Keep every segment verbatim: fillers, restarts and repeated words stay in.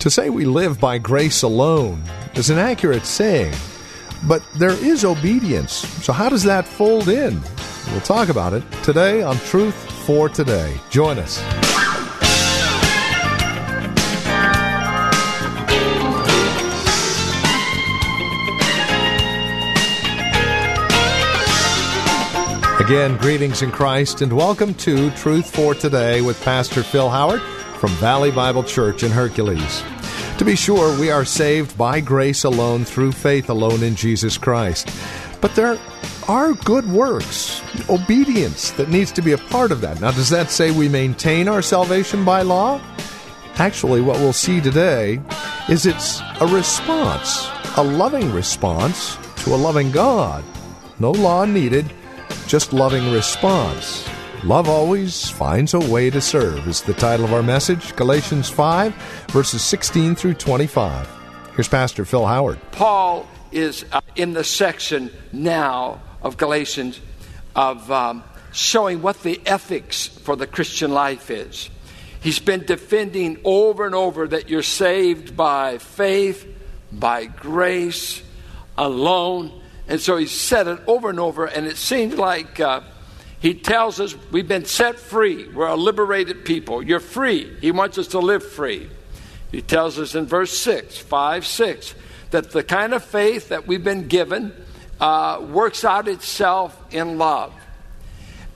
To say we live by grace alone is an accurate saying, but there is obedience. So how does that fold in? We'll talk about it today on Truth for Today. Join us. Again, greetings in Christ and welcome to Truth for Today with Pastor Phil Howard from Valley Bible Church in Hercules. To be sure, we are saved by grace alone, through faith alone in Jesus Christ. But there are good works, obedience that needs to be a part of that. Now, does that say we maintain our salvation by law? Actually, what we'll see today is it's a response, a loving response to a loving God. No law needed. Just loving response. Love always finds a way to serve is the title of our message, Galatians five, verses sixteen through twenty-five. Here's Pastor Phil Howard. Paul is uh, in the section now of Galatians of um, showing what the ethics for the Christian life is. He's been defending over and over that you're saved by faith, by grace alone. And so he said it over and over, and it seems like uh, he tells us we've been set free. We're a liberated people. You're free. He wants us to live free. He tells us in verse six, five, six, that the kind of faith that we've been given uh, works out itself in love.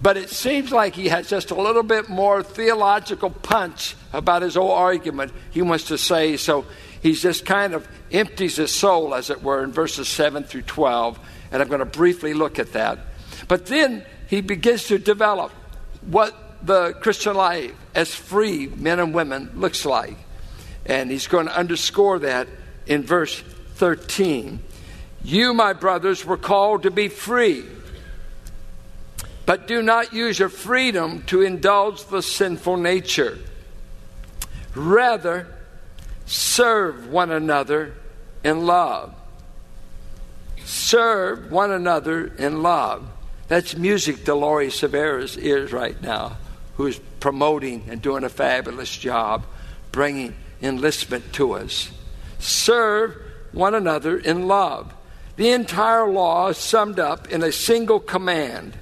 But it seems like he has just a little bit more theological punch about his whole argument. He wants to say so. He just kind of empties his soul, as it were, in verses seven through twelve. And I'm going to briefly look at that. But then he begins to develop what the Christian life as free men and women looks like. And he's going to underscore that in verse thirteen. You, my brothers, were called to be free, but do not use your freedom to indulge the sinful nature. Rather, serve one another in love. Serve one another in love. That's music to Laurie Severa's ears right now, who's promoting and doing a fabulous job, bringing enlistment to us. Serve one another in love. The entire law is summed up in a single command: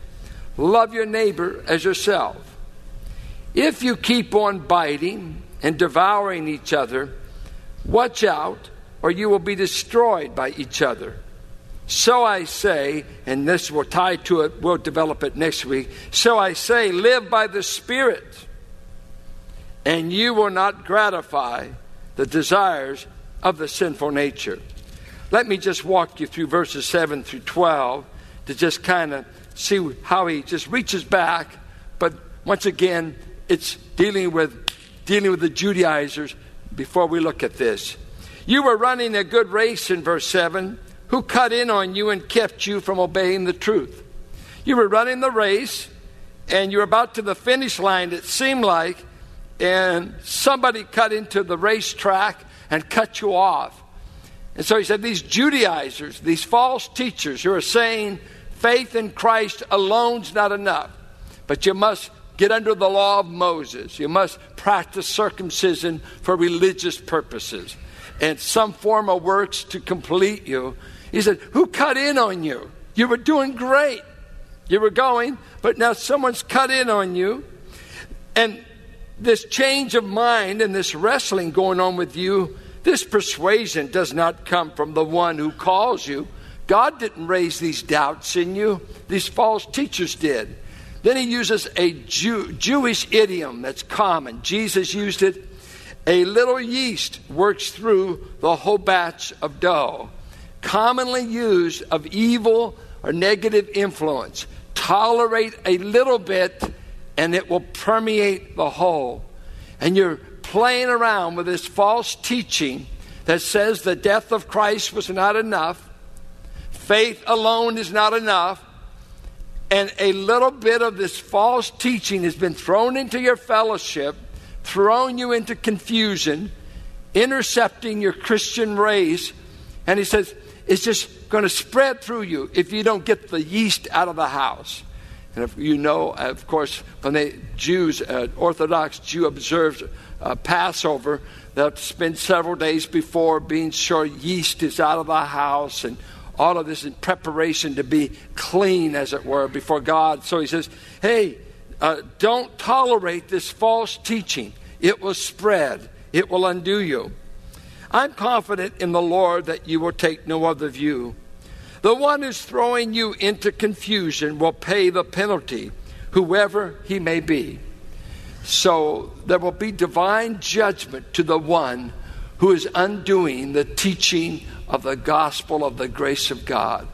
love your neighbor as yourself. If you keep on biting and devouring each other, watch out, or you will be destroyed by each other. So I say, and this will tie to it, we'll develop it next week. So I say, live by the Spirit, and you will not gratify the desires of the sinful nature. Let me just walk you through verses seven through twelve to just kind of see how he just reaches back. But once again, it's dealing with dealing with the Judaizers. Before we look at this, you were running a good race in verse seven. Who cut in on you and kept you from obeying the truth? You were running the race, and you were about to the finish line, it seemed like, and somebody cut into the racetrack and cut you off. And so he said, these Judaizers, these false teachers who are saying faith in Christ alone's not enough, but you must get under the law of Moses. You must practice circumcision for religious purposes and some form of works to complete you. He said, who cut in on you? You were doing great. You were going, but now someone's cut in on you. And this change of mind and this wrestling going on with you, this persuasion does not come from the one who calls you. God didn't raise these doubts in you. These false teachers did. Then he uses a Jew, Jewish idiom that's common. Jesus used it. A little yeast works through the whole batch of dough. Commonly used of evil or negative influence. Tolerate a little bit and it will permeate the whole. And you're playing around with this false teaching that says the death of Christ was not enough. Faith alone is not enough. And a little bit of this false teaching has been thrown into your fellowship, thrown you into confusion, intercepting your Christian race. And he says, it's just going to spread through you if you don't get the yeast out of the house. And if you know, of course, when the Jews, uh, Orthodox Jew observes uh, Passover, they'll spend several days before being sure yeast is out of the house and all of this in preparation to be clean, as it were, before God. So he says, hey, uh, don't tolerate this false teaching. It will spread. It will undo you. I'm confident in the Lord that you will take no other view. The one who's throwing you into confusion will pay the penalty, whoever he may be. So there will be divine judgment to the one who is undoing the teaching of the gospel of the grace of God.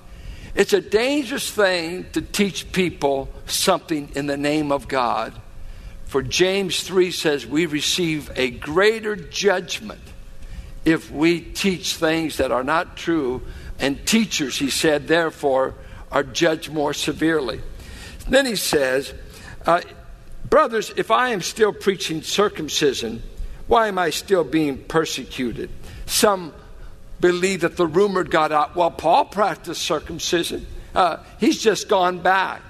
It's a dangerous thing to teach people something in the name of God. For James three says we receive a greater judgment if we teach things that are not true, and teachers, he said, therefore, are judged more severely. Then he says, uh, brothers, if I am still preaching circumcision, why am I still being persecuted? Some believe that the rumor got out, well, Paul practiced circumcision. Uh, he's just gone back.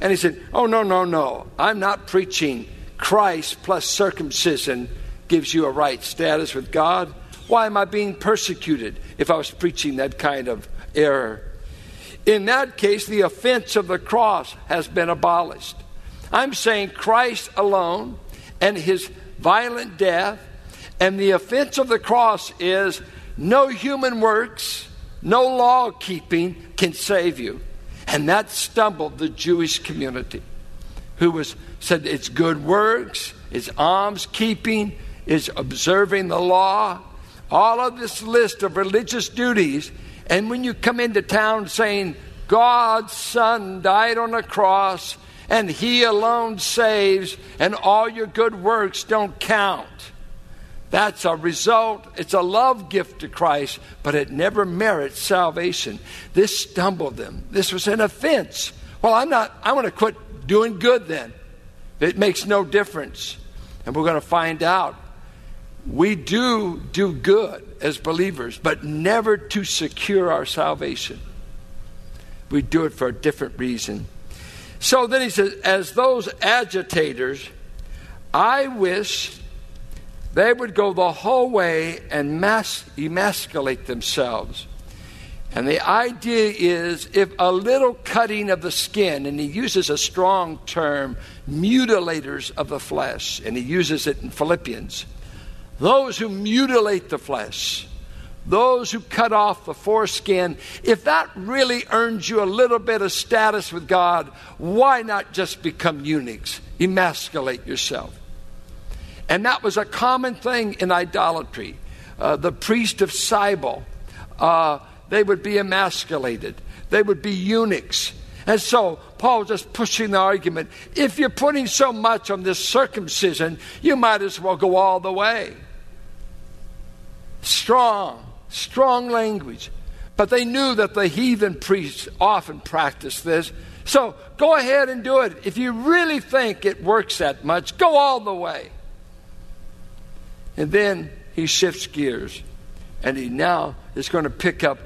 And he said, oh, no, no, no. I'm not preaching Christ plus circumcision gives you a right status with God. Why am I being persecuted if I was preaching that kind of error? In that case, the offense of the cross has been abolished. I'm saying Christ alone and his violent death, and the offense of the cross is no human works, no law keeping can save you. And that stumbled the Jewish community, who was said it's good works, it's alms keeping, it's observing the law, all of this list of religious duties. And when you come into town saying, God's Son died on a cross and he alone saves and all your good works don't count. That's a result. It's a love gift to Christ, but it never merits salvation. This stumbled them. This was an offense. Well, I'm not, I want to quit doing good then. It makes no difference. And we're going to find out. We do do good as believers, but never to secure our salvation. We do it for a different reason. So then he says, as those agitators, I wish they would go the whole way and mas- emasculate themselves. And the idea is if a little cutting of the skin, and he uses a strong term, mutilators of the flesh, and he uses it in Philippians. Those who mutilate the flesh, those who cut off the foreskin, if that really earns you a little bit of status with God, why not just become eunuchs? Emasculate yourself. And that was a common thing in idolatry. Uh, the priest of Cybele, uh, they would be emasculated. They would be eunuchs. And so Paul was just pushing the argument. If you're putting so much on this circumcision, you might as well go all the way. Strong, strong language. But they knew that the heathen priests often practiced this. So go ahead and do it. If you really think it works that much, go all the way. And then he shifts gears. And he now is going to pick up,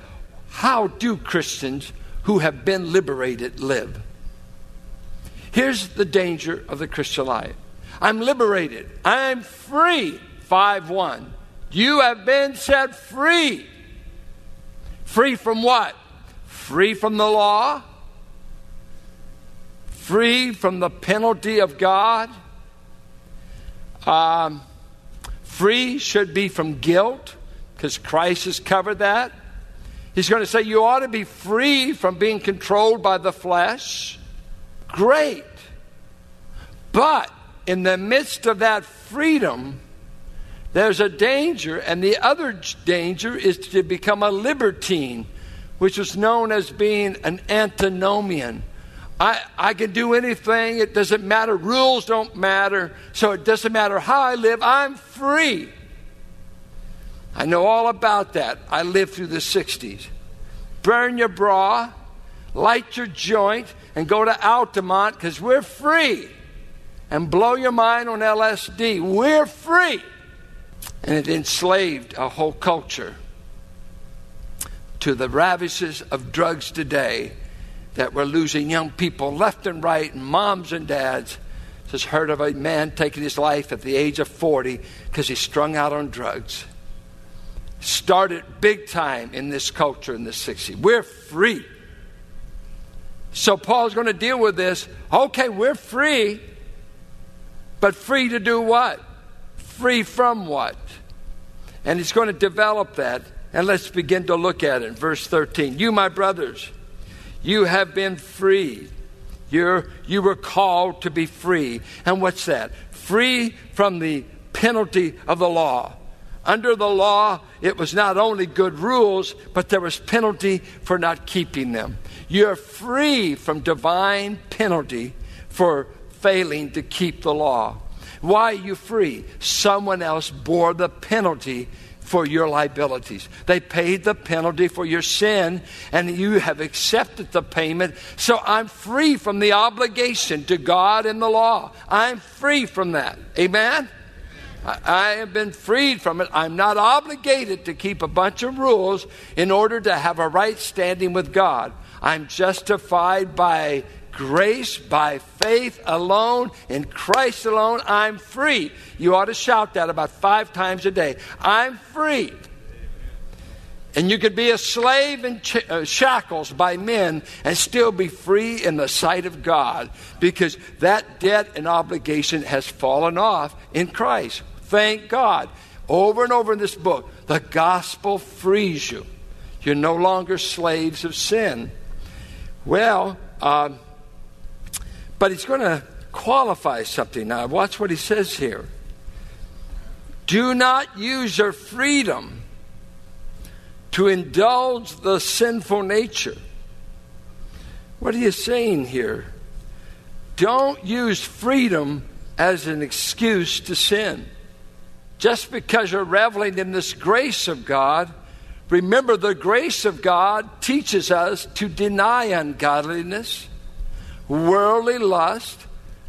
how do Christians who have been liberated live? Here's the danger of the Christian life. I'm liberated. I'm free. five one. You have been set free. Free from what? Free from the law. Free from the penalty of God. Um, free should be from guilt, because Christ has covered that. He's going to say you ought to be free from being controlled by the flesh. Great. But in the midst of that freedom, there's a danger. And the other danger is to become a libertine, which is known as being an antinomian. I, I can do anything. It doesn't matter. Rules don't matter. So it doesn't matter how I live. I'm free. I know all about that. I lived through the sixties. Burn your bra, light your joint, and go to Altamont because we're free. And blow your mind on L S D. We're free. And it enslaved a whole culture to the ravages of drugs today that we're losing young people left and right, and moms and dads. Just heard of a man taking his life at the age of forty because he strung out on drugs. Started big time in this culture in the sixties. We're free. So Paul's going to deal with this. Okay, we're free. But free to do what? Free from what? And he's going to develop that. And let's begin to look at it. Verse thirteen. You, my brothers, you have been freed. You're, you were called to be free. And what's that? Free from the penalty of the law. Under the law, it was not only good rules, but there was penalty for not keeping them. You're free from divine penalty for failing to keep the law. Why are you free? Someone else bore the penalty for your liabilities. They paid the penalty for your sin, and you have accepted the payment. So I'm free from the obligation to God and the law. I'm free from that. Amen? I, I have been freed from it. I'm not obligated to keep a bunch of rules in order to have a right standing with God. I'm justified by grace, by faith alone, in Christ alone. I'm free. You ought to shout that about five times a day. I'm free. And you could be a slave in ch- uh, shackles by men and still be free in the sight of God, because that debt and obligation has fallen off in Christ. Thank God. Over and over in this book, the gospel frees you. You're no longer slaves of sin. Well, um, But he's going to qualify something now. Watch what he says here. Do not use your freedom to indulge the sinful nature. What are you saying here? Don't use freedom as an excuse to sin. Just because you're reveling in this grace of God, remember the grace of God teaches us to deny ungodliness, worldly lust,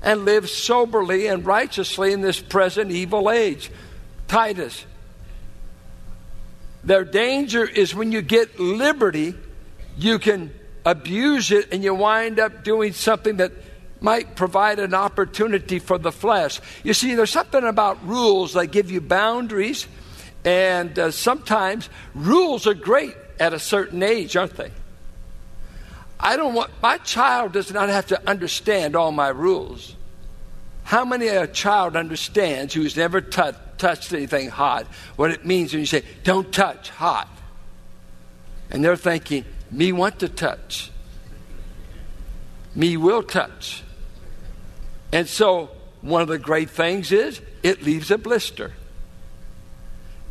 and live soberly and righteously in this present evil age. Titus. Their danger is when you get liberty, you can abuse it and you wind up doing something that might provide an opportunity for the flesh. You see, there's something about rules that give you boundaries, and uh, sometimes rules are great at a certain age, aren't they? I don't want, my child does not have to understand all my rules. How many a child understands who's never t- touched anything hot, what it means when you say, don't touch hot? And they're thinking, me want to touch. Me will touch. And so one of the great things is it leaves a blister.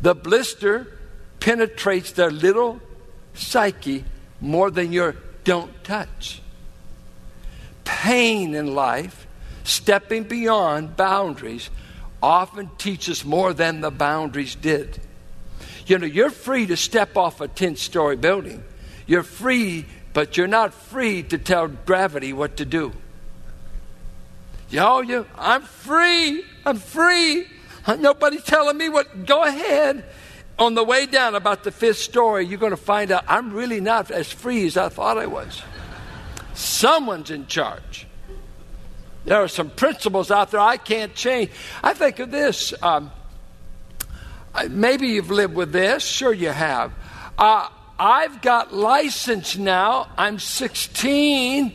The blister penetrates their little psyche more than your don't touch. Pain in life, stepping beyond boundaries, often teaches more than the boundaries did. You know, you're free to step off a ten-story building. You're free, but you're not free to tell gravity what to do. You know, you, I'm free. I'm free. Nobody's telling me what. Go ahead. On the way down about the fifth story, you're going to find out I'm really not as free as I thought I was. Someone's in charge. There are some principles out there I can't change. I think of this. Um, maybe you've lived with this. Sure you have. Uh, I've got license now. I'm sixteen,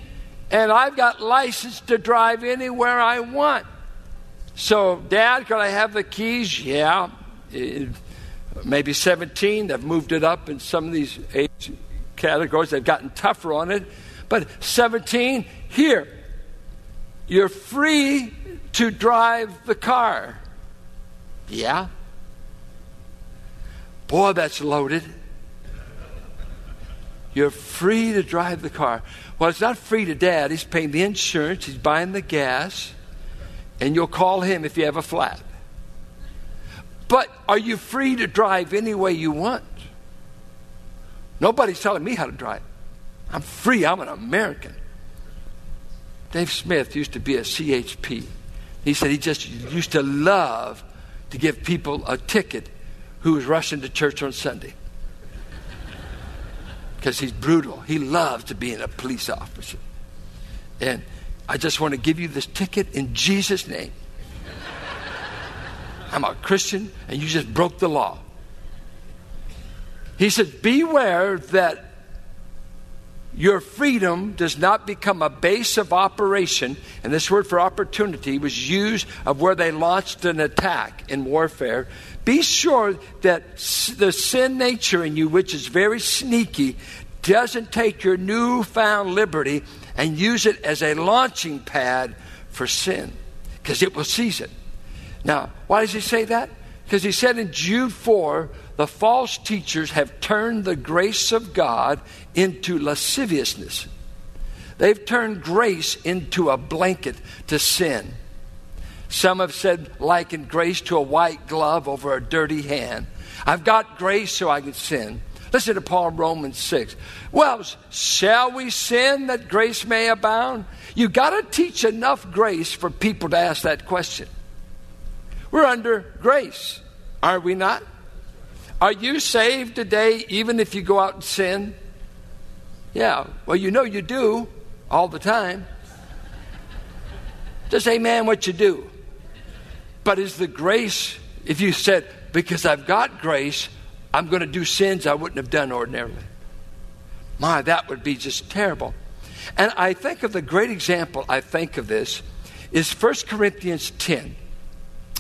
and I've got license to drive anywhere I want. So, Dad, could I have the keys? Yeah. It, Maybe seventeen, they've moved it up in some of these age categories. They've gotten tougher on it. But seventeen, here, you're free to drive the car. Yeah? Boy, that's loaded. You're free to drive the car. Well, it's not free to Dad. He's paying the insurance. He's buying the gas. And you'll call him if you have a flat. But are you free to drive any way you want? Nobody's telling me how to drive. I'm free. I'm an American. Dave Smith used to be a C H P. He said he just used to love to give people a ticket who was rushing to church on Sunday. because he's brutal. He loves to be a police officer. And I just want to give you this ticket in Jesus' name. I'm a Christian, and you just broke the law. He says, beware that your freedom does not become a base of operation. And this word for opportunity was used of where they launched an attack in warfare. Be sure that the sin nature in you, which is very sneaky, doesn't take your newfound liberty and use it as a launching pad for sin, because it will seize it. Now, why does he say that? Because he said in Jude four, the false teachers have turned the grace of God into lasciviousness. They've turned grace into a blanket to sin. Some have said, likened grace to a white glove over a dirty hand. I've got grace so I can sin. Listen to Paul in Romans six. Well, shall we sin that grace may abound? You've got to teach enough grace for people to ask that question. We're under grace, are we not? Are you saved today even if you go out and sin? Yeah, well, you know you do all the time. Just amen what you do. But is the grace, if you said, because I've got grace, I'm going to do sins I wouldn't have done ordinarily. My, that would be just terrible. And I think of the great example, I think of this, is First Corinthians ten.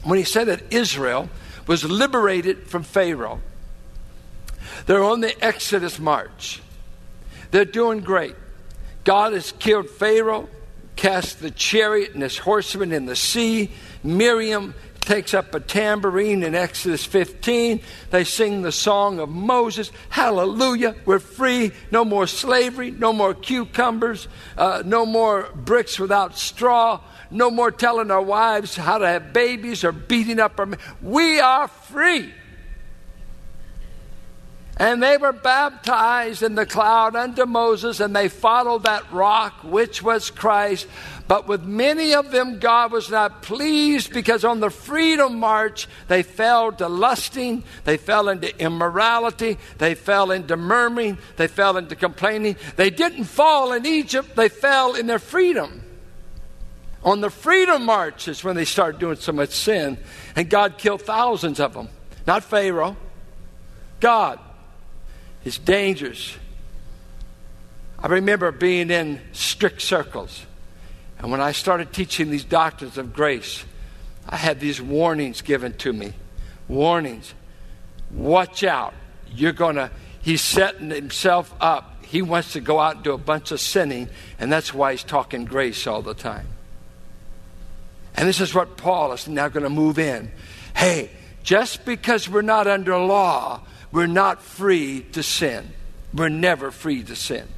When he said that Israel was liberated from Pharaoh. They're on the Exodus march. They're doing great. God has killed Pharaoh, cast the chariot and his horsemen in the sea. Miriam takes up a tambourine in Exodus fifteen. They sing the song of Moses. Hallelujah, we're free. No more slavery, no more cucumbers, uh, no more bricks without straw. No more telling our wives how to have babies or beating up our men. We are free. And they were baptized in the cloud unto Moses, and they followed that rock, which was Christ. But with many of them God was not pleased, because on the freedom march they fell to lusting, they fell into immorality, they fell into murmuring, they fell into complaining. They didn't fall in Egypt, they fell in their freedom. On the freedom march is when they started doing so much sin. And God killed thousands of them. Not Pharaoh. God. It's dangerous. I remember being in strict circles. And when I started teaching these doctrines of grace, I had these warnings given to me. Warnings. Watch out. You're going to, he's setting himself up. He wants to go out and do a bunch of sinning. And that's why he's talking grace all the time. And this is what Paul is now going to move in. Hey, just because we're not under law, we're not free to sin. We're never free to sin.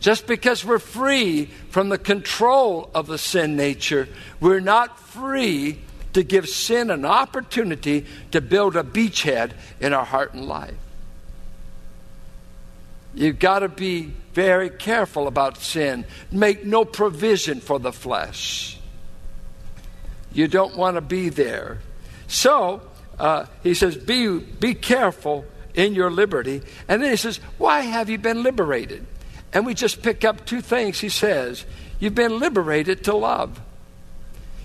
Just because we're free from the control of the sin nature, we're not free to give sin an opportunity to build a beachhead in our heart and life. You've got to be very careful about sin. Make no provision for the flesh. You don't want to be there. So, uh, he says, be, be careful in your liberty. And then he says, why have you been liberated? And we just pick up two things he says. You've been liberated to love.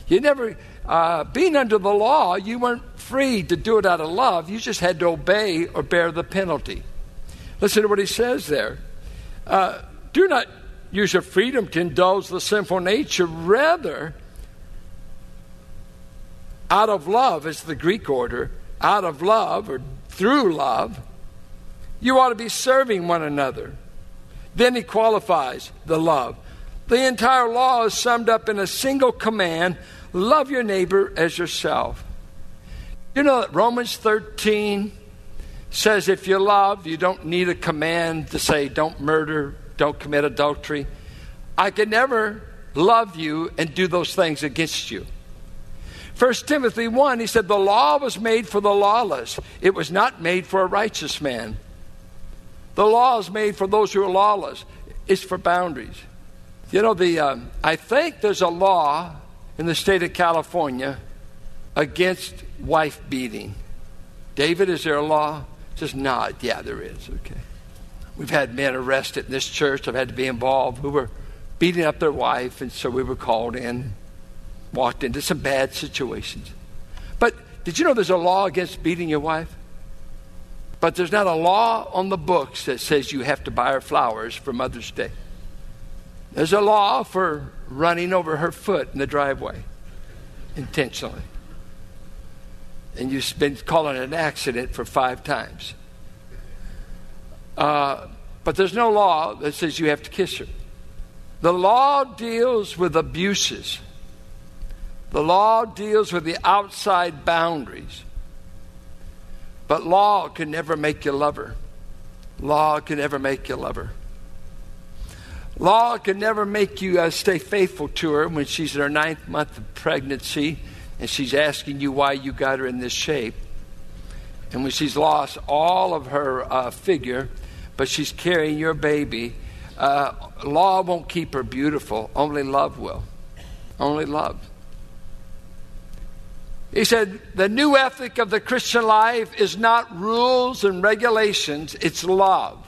You never, uh, being under the law, you weren't free to do it out of love. You just had to obey or bear the penalty. Listen to what he says there. Uh, do not use your freedom to indulge the sinful nature. Rather, out of love is the Greek order. Out of love, or through love, you ought to be serving one another. Then he qualifies the love. The entire law is summed up in a single command: love your neighbor as yourself. You know that Romans thirteen says if you love, you don't need a command to say don't murder, don't commit adultery. I can never love you and do those things against you. First Timothy one, he said, the law was made for the lawless. It was not made for a righteous man. The law is made for those who are lawless. It's for boundaries. You know, the um, I think there's a law in the state of California against wife beating. David, is there a law? Just nod. Yeah, there is. Okay. We've had men arrested in this church. I've had to be involved who were beating up their wife, and so we were called in, walked into some bad situations. But did you know there's a law against beating your wife? But there's not a law on the books that says you have to buy her flowers for Mother's Day. There's a law for running over her foot in the driveway intentionally. And you've been calling it an accident for five times. Uh, but there's no law that says you have to kiss her. The law deals with abuses. The law deals with the outside boundaries. But law can never make you love her. Law can never make you love her. Law can never make you uh, stay faithful to her when she's in her ninth month of pregnancy and she's asking you why you got her in this shape. And when she's lost all of her uh, figure, but she's carrying your baby, uh, law won't keep her beautiful. Only love will. Only love. He said, the new ethic of the Christian life is not rules and regulations, it's love.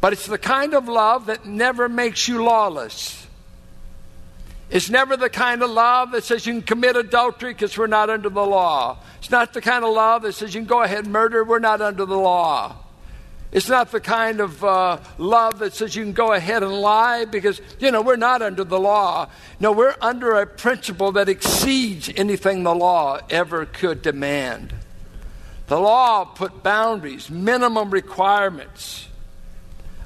But it's the kind of love that never makes you lawless. It's never the kind of love that says you can commit adultery because we're not under the law. It's not the kind of love that says you can go ahead and murder, we're not under the law. It's not the kind of uh, love that says you can go ahead and lie because, you know, we're not under the law. No, we're under a principle that exceeds anything the law ever could demand. The law put boundaries, minimum requirements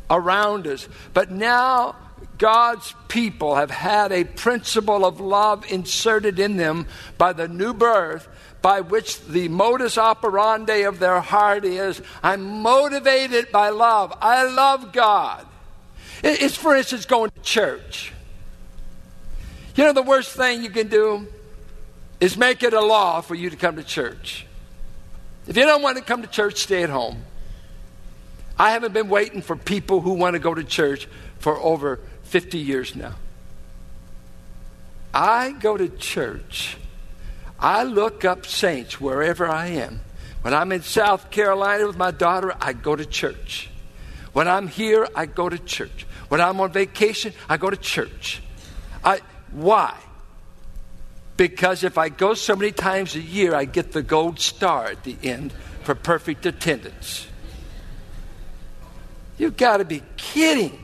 around us. But now God's people have had a principle of love inserted in them by the new birth, by which the modus operandi of their heart is, I'm motivated by love. I love God. It's, for instance, going to church. You know, the worst thing you can do is make it a law for you to come to church. If you don't want to come to church, stay at home. I haven't been waiting for people who want to go to church for over fifty years now. I go to church. I look up saints wherever I am. When I'm in South Carolina with my daughter, I go to church. When I'm here, I go to church. When I'm on vacation, I go to church. I, why? Because if I go so many times a year, I get the gold star at the end for perfect attendance. You've got to be kidding.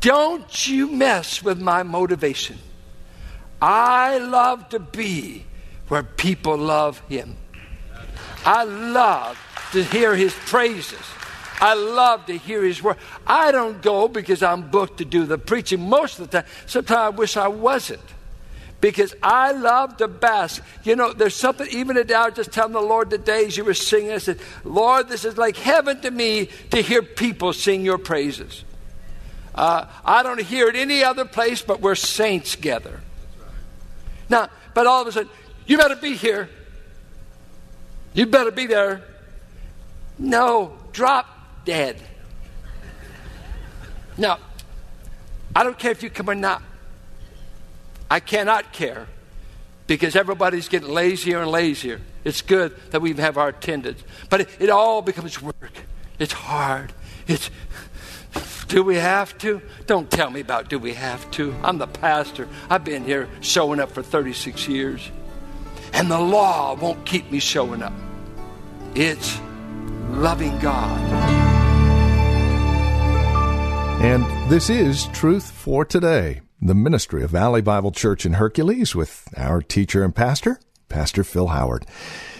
Don't you mess with my motivation. I love to be where people love him. I love to hear his praises. I love to hear his word. I don't go because I'm booked to do the preaching most of the time. Sometimes I wish I wasn't, because I love to bask. You know, there's something, even today, I was just telling the Lord today as you were singing, I said, Lord, this is like heaven to me to hear people sing your praises. Uh, I don't hear it any other place but where saints gather. Now, but all of a sudden, you better be here. You better be there. No, drop dead. No, I don't care if you come or not. I cannot care, because everybody's getting lazier and lazier. It's good that we have our attendance. But it, it all becomes work. It's hard. It's... Do we have to? Don't tell me about do we have to. I'm the pastor. I've been here showing up for thirty-six years. And the law won't keep me showing up. It's loving God. And this is Truth for Today, the ministry of Valley Bible Church in Hercules with our teacher and pastor, Pastor Phil Howard.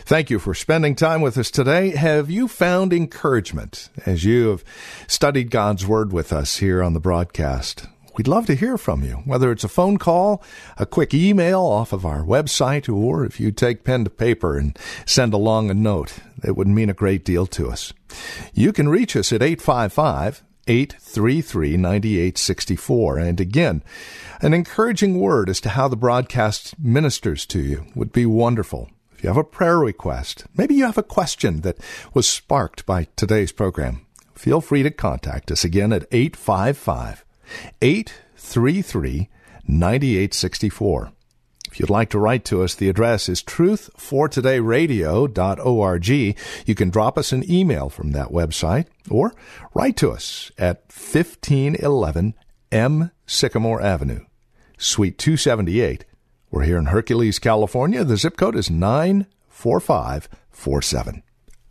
Thank you for spending time with us today. Have you found encouragement as you have studied God's Word with us here on the broadcast? We'd love to hear from you, whether it's a phone call, a quick email off of our website, or if you take pen to paper and send along a note. It would mean a great deal to us. You can reach us at eight five five, eight three three, nine eight six four. And again, an encouraging word as to how the broadcast ministers to you would be wonderful. If you have a prayer request, maybe you have a question that was sparked by today's program, feel free to contact us again at eight five five, eight three three, nine eight six four. If you'd like to write to us, the address is truth for today radio dot org. You can drop us an email from that website or write to us at fifteen eleven M Sycamore Avenue, Suite two seventy-eight. We're here in Hercules, California. The zip code is nine four five four seven.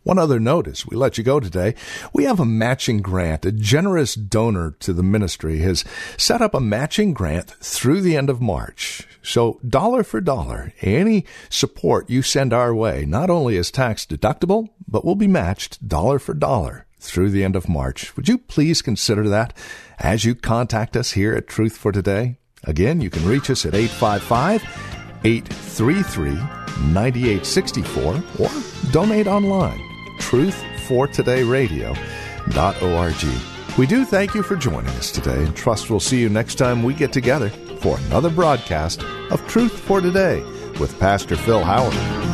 One other note as we let you go today, we have a matching grant. A generous donor to the ministry has set up a matching grant through the end of March. So dollar for dollar, any support you send our way not only is tax deductible, but will be matched dollar for dollar through the end of March. Would you please consider that as you contact us here at Truth for Today? Again, you can reach us at eight five five, eight three three, nine eight six four or donate online. truth for today radio dot org. We do thank you for joining us today and trust we'll see you next time we get together for another broadcast of Truth for Today with Pastor Phil Howard.